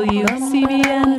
WCBN.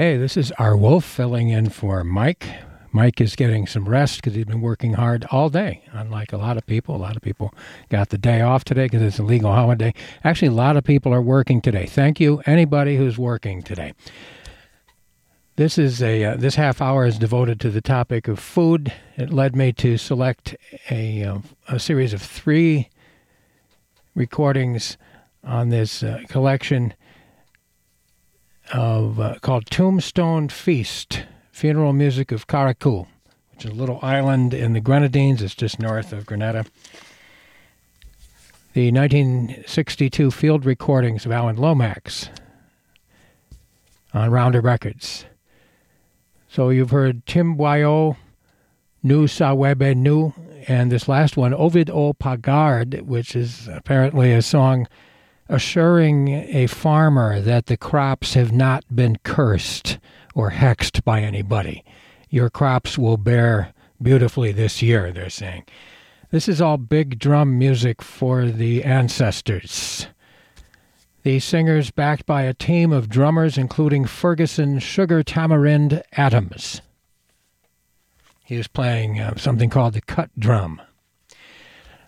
Hey, this is our Wolf filling in for Mike. Mike is getting some rest because he's been working hard all day, unlike a lot of people. A lot of people got the day off today because it's a legal holiday. Actually, a lot of people are working today. Thank you, anybody who's working today. This is this half hour is devoted to the topic of food. It led me to select a series of three recordings on this collection of called Tombstone Feast, Funeral Music of Karakou, which is a little island in the Grenadines. It's just north of Grenada. The 1962 field recordings of Alan Lomax on Rounder Records. So you've heard Tim Boyot, Nu Sawebe Nu, and this last one, Ovid O Pagard, which is apparently a song assuring a farmer that the crops have not been cursed or hexed by anybody. Your crops will bear beautifully this year, they're saying. This is all big drum music for the ancestors. These singers backed by a team of drummers, including Ferguson Sugar Tamarind Adams. He was playing something called the cut drum.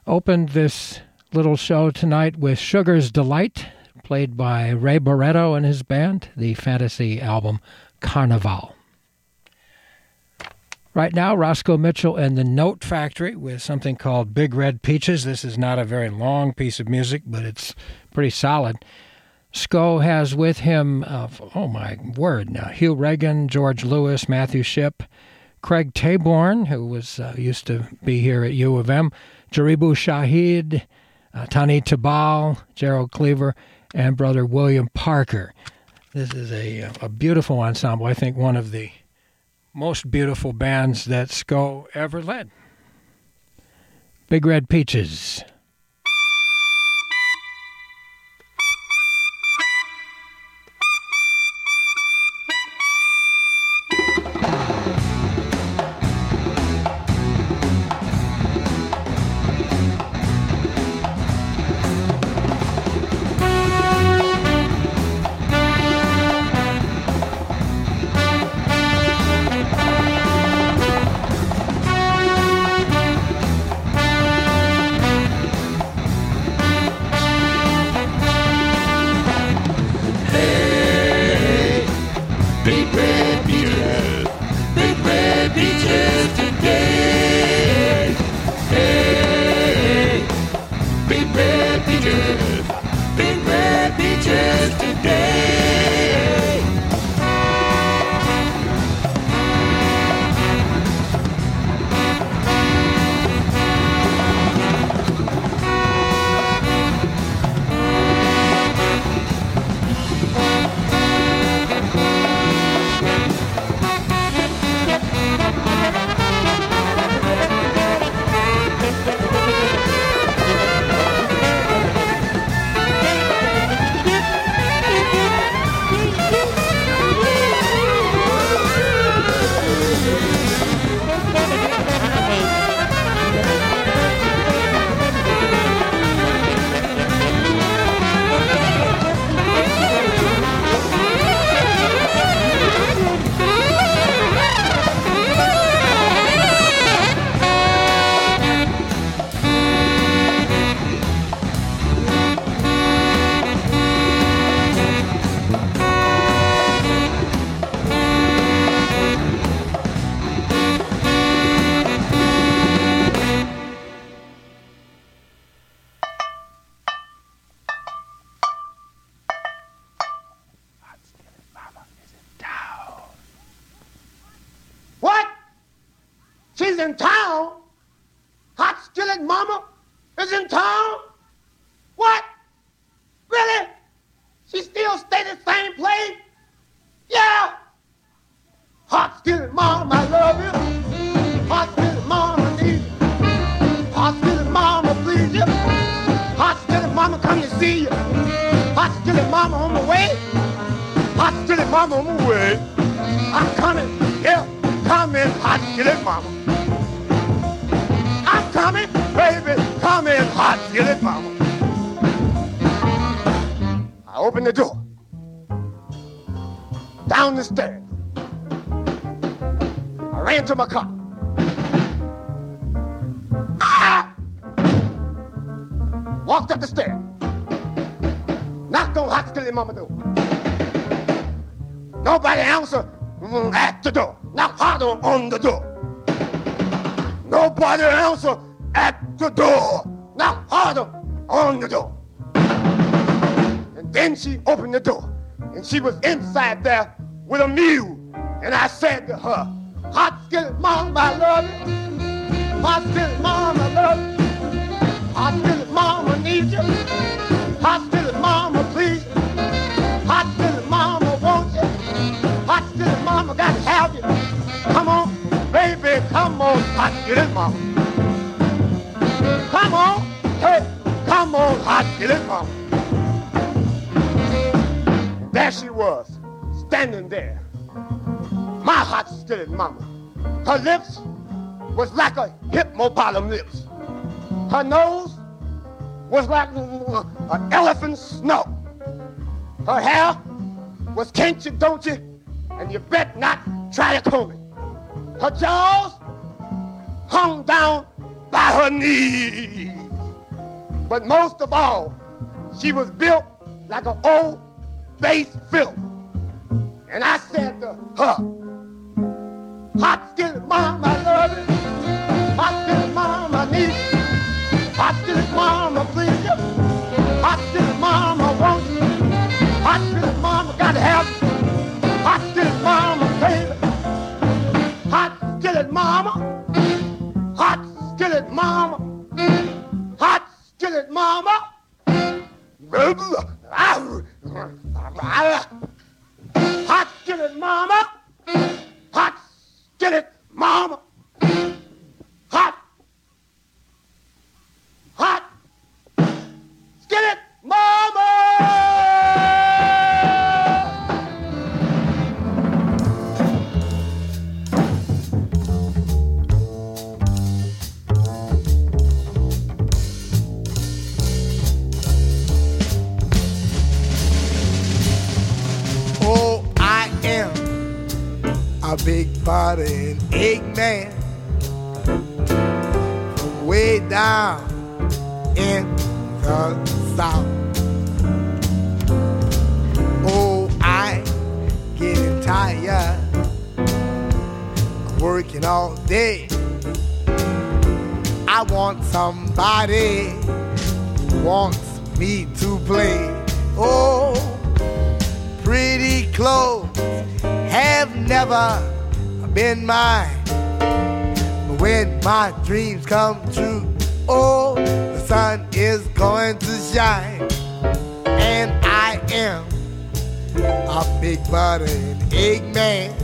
Opened this little show tonight with Sugar's Delight, played by Ray Barretto and his band, the fantasy album Carnival. Right now, Roscoe Mitchell and the Note Factory with something called Big Red Peaches. This is not a very long piece of music, but it's pretty solid. Sco has with him, Hugh Reagan, George Lewis, Matthew Shipp, Craig Taborn, who was used to be here at U of M, Jaribu Shahid, Tony Tabal, Gerald Cleaver, and brother William Parker. This is a beautiful ensemble. I think one of the most beautiful bands that Sco ever led. Big Red Peaches. Open the door. Down the stairs. ran to my car. Ah! Walked up the stairs. Knocked on hot stilly mama door. Nobody answered at the door. Knocked harder on the door. Nobody answered at the door. Knocked harder on the door. And then she opened the door. And she was inside there with a mule. And I said to her, hot skillet mom, I love you. Hot skillet mom, I love you. Hot skillet mom, I need you. Hot skillet mom, please. Hot skillet mom, I want you. Hot skillet mom, I gotta have you. Come on, baby, come on, hot skillet mom. Come on, hey, come on, hot skillet mom. There she was, standing there. My hot skillet mama. Her lips was like a hippopotamus lips. Her nose was like an elephant's snout. Her hair was can't you, don't you, and you bet not try to comb it. Her jaws hung down by her knees. But most of all, she was built like an old base filth. And I said to her, hot skillet mom, I love you. Hot skillet mom, I need you. Hot skillet mom, I please you. Hot skillet mom, I want you. Hot skillet mom, I gotta have you. Hot skillet mom, I baby. Hot skillet mama. Hot skillet mama. Hot skillet mama. Hot skillet mama. Hot skillet mama, hot skillet mama. Oh, I am a big body and eggman from way down in the south. Oh, I get tired of working all day. I want somebody who wants me to play. Oh, pretty clothes have never been mine, but when my dreams come true, oh, the sun is going to shine. And I am a big buttered egg man.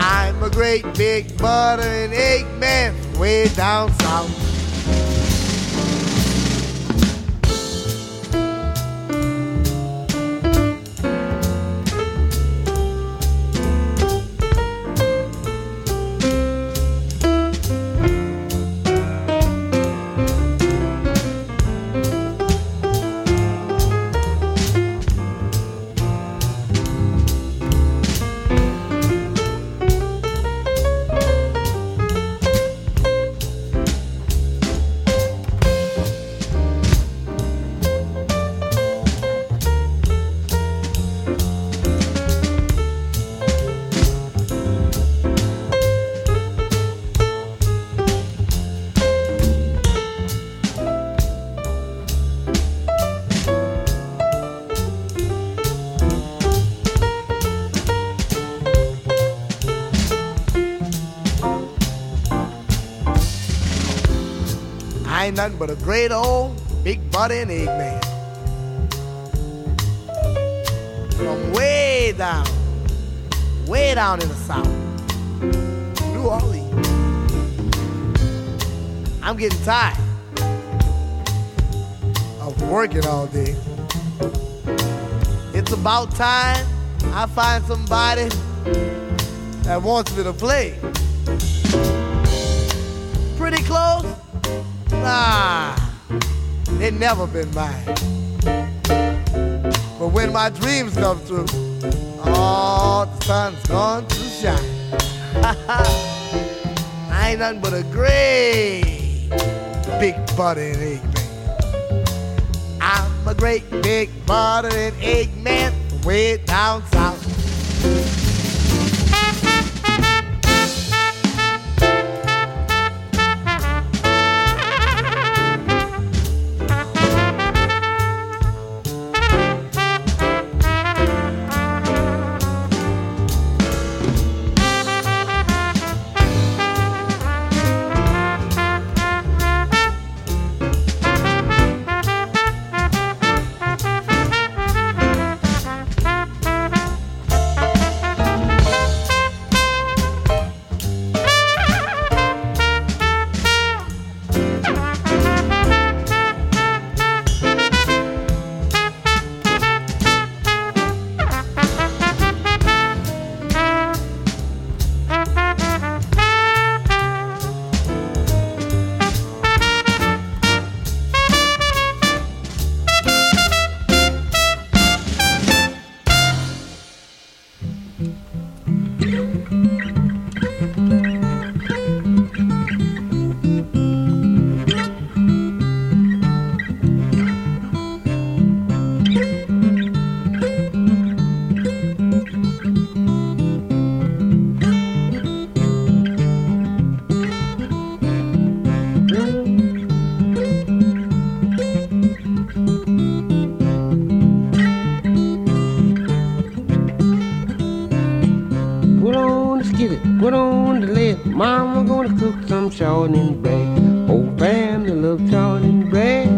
I'm a great big buttered egg man way down south. Ain't nothing but a great old big body and egg man from way down in the south, New Orleans. I'm getting tired of working all day. It's about time I find somebody that wants me to play. Pretty close? Nah, they never been mine. But when my dreams come true, oh, the sun's going to shine. I ain't nothing but a great big buttered egg man. I'm a great big buttered egg man way down south. Shawin' and bread, old family love shawin' and bread.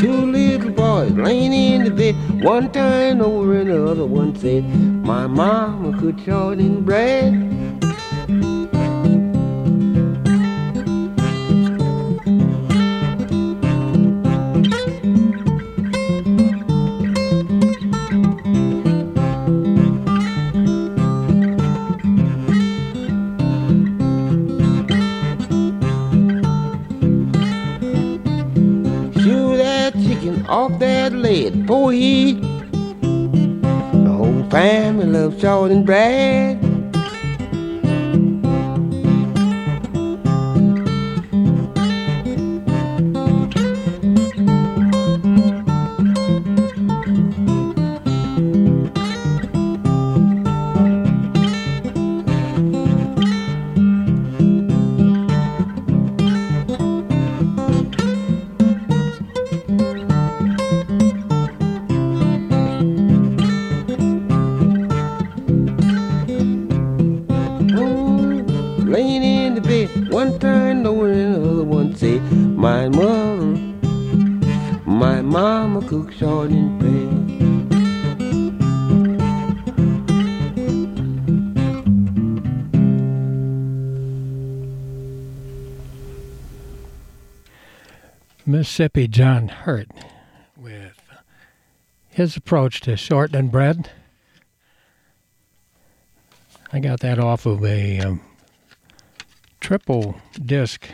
Two little boys laying in the bed, one turned over and the other one said, my mama could shawin' and bread. Boy, the whole family loves shawin' and bread. Mississippi John Hurt with his approach to short and bread. I got that off of a triple disc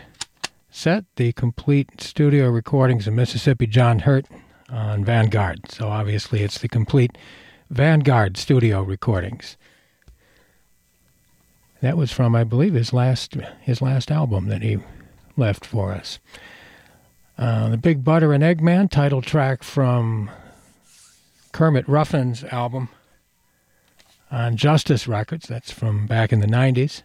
set, the complete studio recordings of Mississippi John Hurt on Vanguard. So obviously it's the complete Vanguard studio recordings. That was from, I believe, his last album that he left for us. The Big Butter and Eggman, title track from Kermit Ruffin's album on Justice Records. That's from back in the 90s.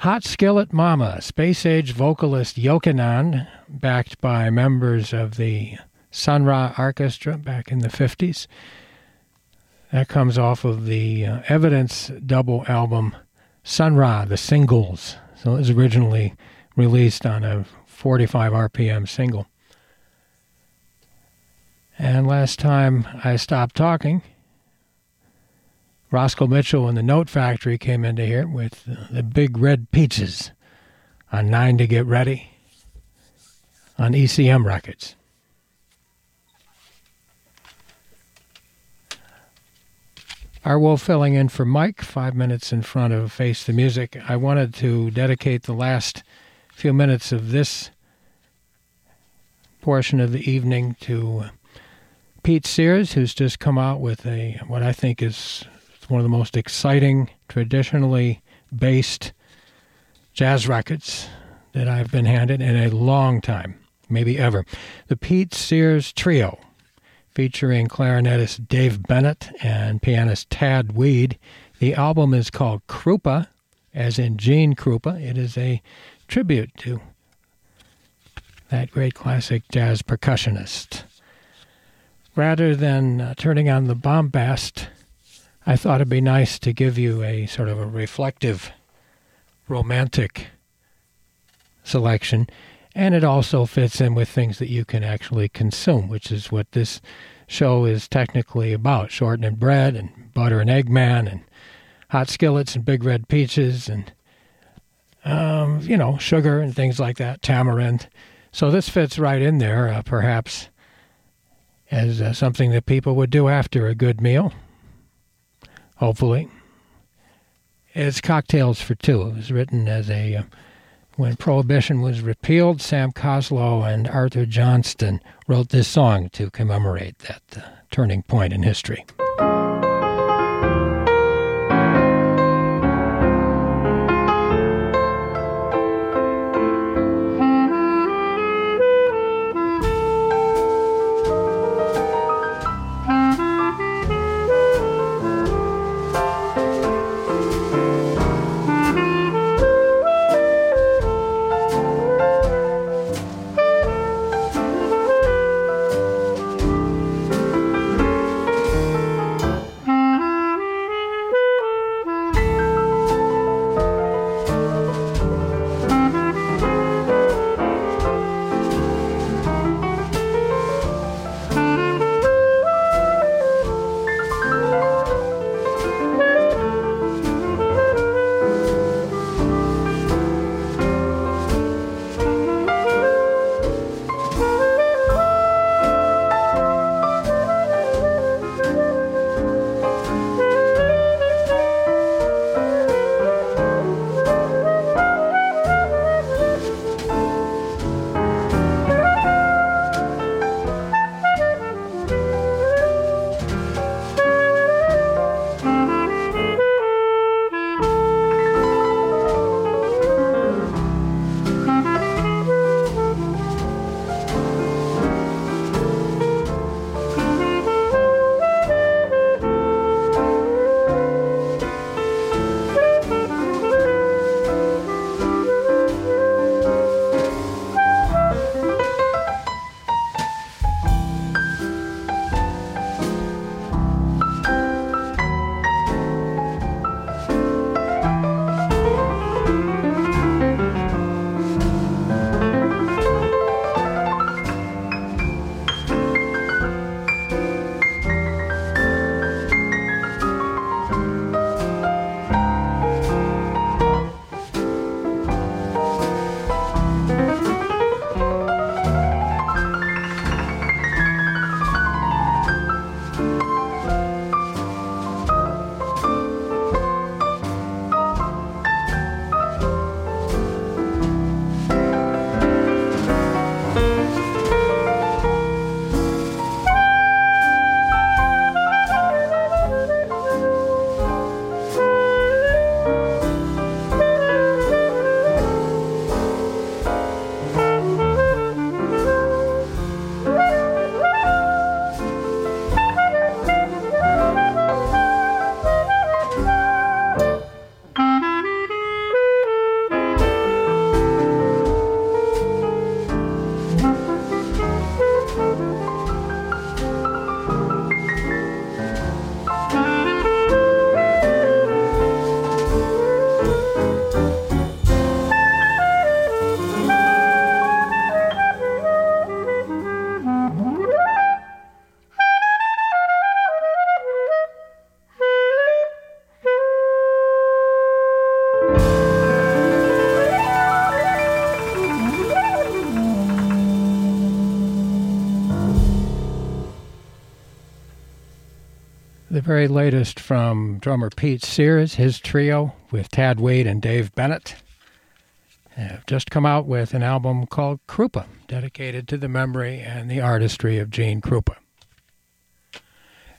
Hot Skillet Mama, space-age vocalist Yokanan, backed by members of the Sun Ra Orchestra back in the 50s. That comes off of the Evidence double album, Sun Ra, the Singles. So it was originally released on a 45 RPM single. And last time I stopped talking, Roscoe Mitchell and the Note Factory came into here with the Big Red Peaches on 9 to Get Ready on ECM records. Our Wolf filling in for Mike, 5 minutes in front of Face the Music. I wanted to dedicate the last few minutes of this portion of the evening to Pete Sears, who's just come out with what I think is one of the most exciting, traditionally based jazz records that I've been handed in a long time, maybe ever. The Pete Sears Trio, featuring clarinetist Dave Bennett and pianist Tad Weed. The album is called Krupa, as in Gene Krupa. It is a tribute to that great classic jazz percussionist. Rather than turning on the bombast, I thought it'd be nice to give you a sort of a reflective, romantic selection. And it also fits in with things that you can actually consume, which is what this show is technically about. Shortening and bread and butter and egg man and hot skillets and big red peaches and, sugar and things like that, tamarind. So this fits right in there, perhaps, as something that people would do after a good meal, hopefully. It's Cocktails for Two. It was written as when Prohibition was repealed, Sam Coslow and Arthur Johnston wrote this song to commemorate that turning point in history. Very latest from drummer Pete Sears, his trio with Tad Weed and Dave Bennett. have just come out with an album called Krupa, dedicated to the memory and the artistry of Gene Krupa.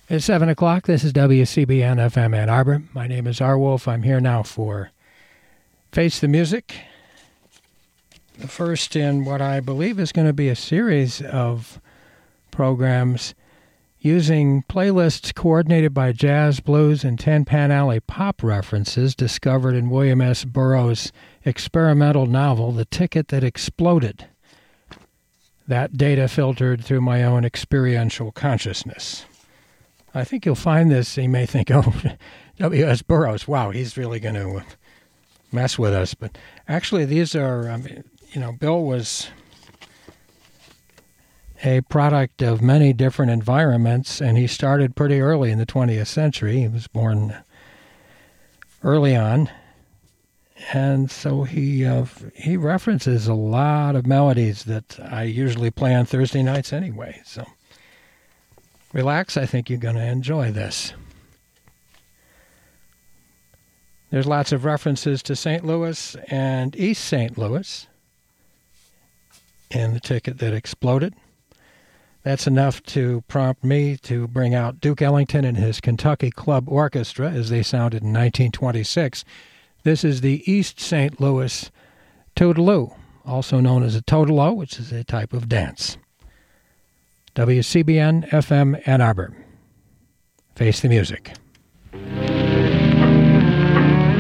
It's 7 o'clock. This is WCBN-FM Ann Arbor. My name is R. Wolf. I'm here now for Face the Music, the first in what I believe is going to be a series of programs using playlists coordinated by jazz, blues, and Tenpan Alley pop references discovered in William S. Burroughs' experimental novel, The Ticket That Exploded. That data filtered through my own experiential consciousness. I think you'll find this, you may think, oh, W.S. Burroughs, wow, he's really going to mess with us. But actually, these are, Bill was a product of many different environments, and he started pretty early in the 20th century. He was born early on, and so he references a lot of melodies that I usually play on Thursday nights anyway, so relax, I think you're going to enjoy this. There's lots of references to St. Louis and East St. Louis in The Ticket That Exploded. That's enough to prompt me to bring out Duke Ellington and his Kentucky Club Orchestra as they sounded in 1926. This is the East St. Louis Toodaloo, also known as a Toodaloo, which is a type of dance. WCBN-FM Ann Arbor. Face the Music.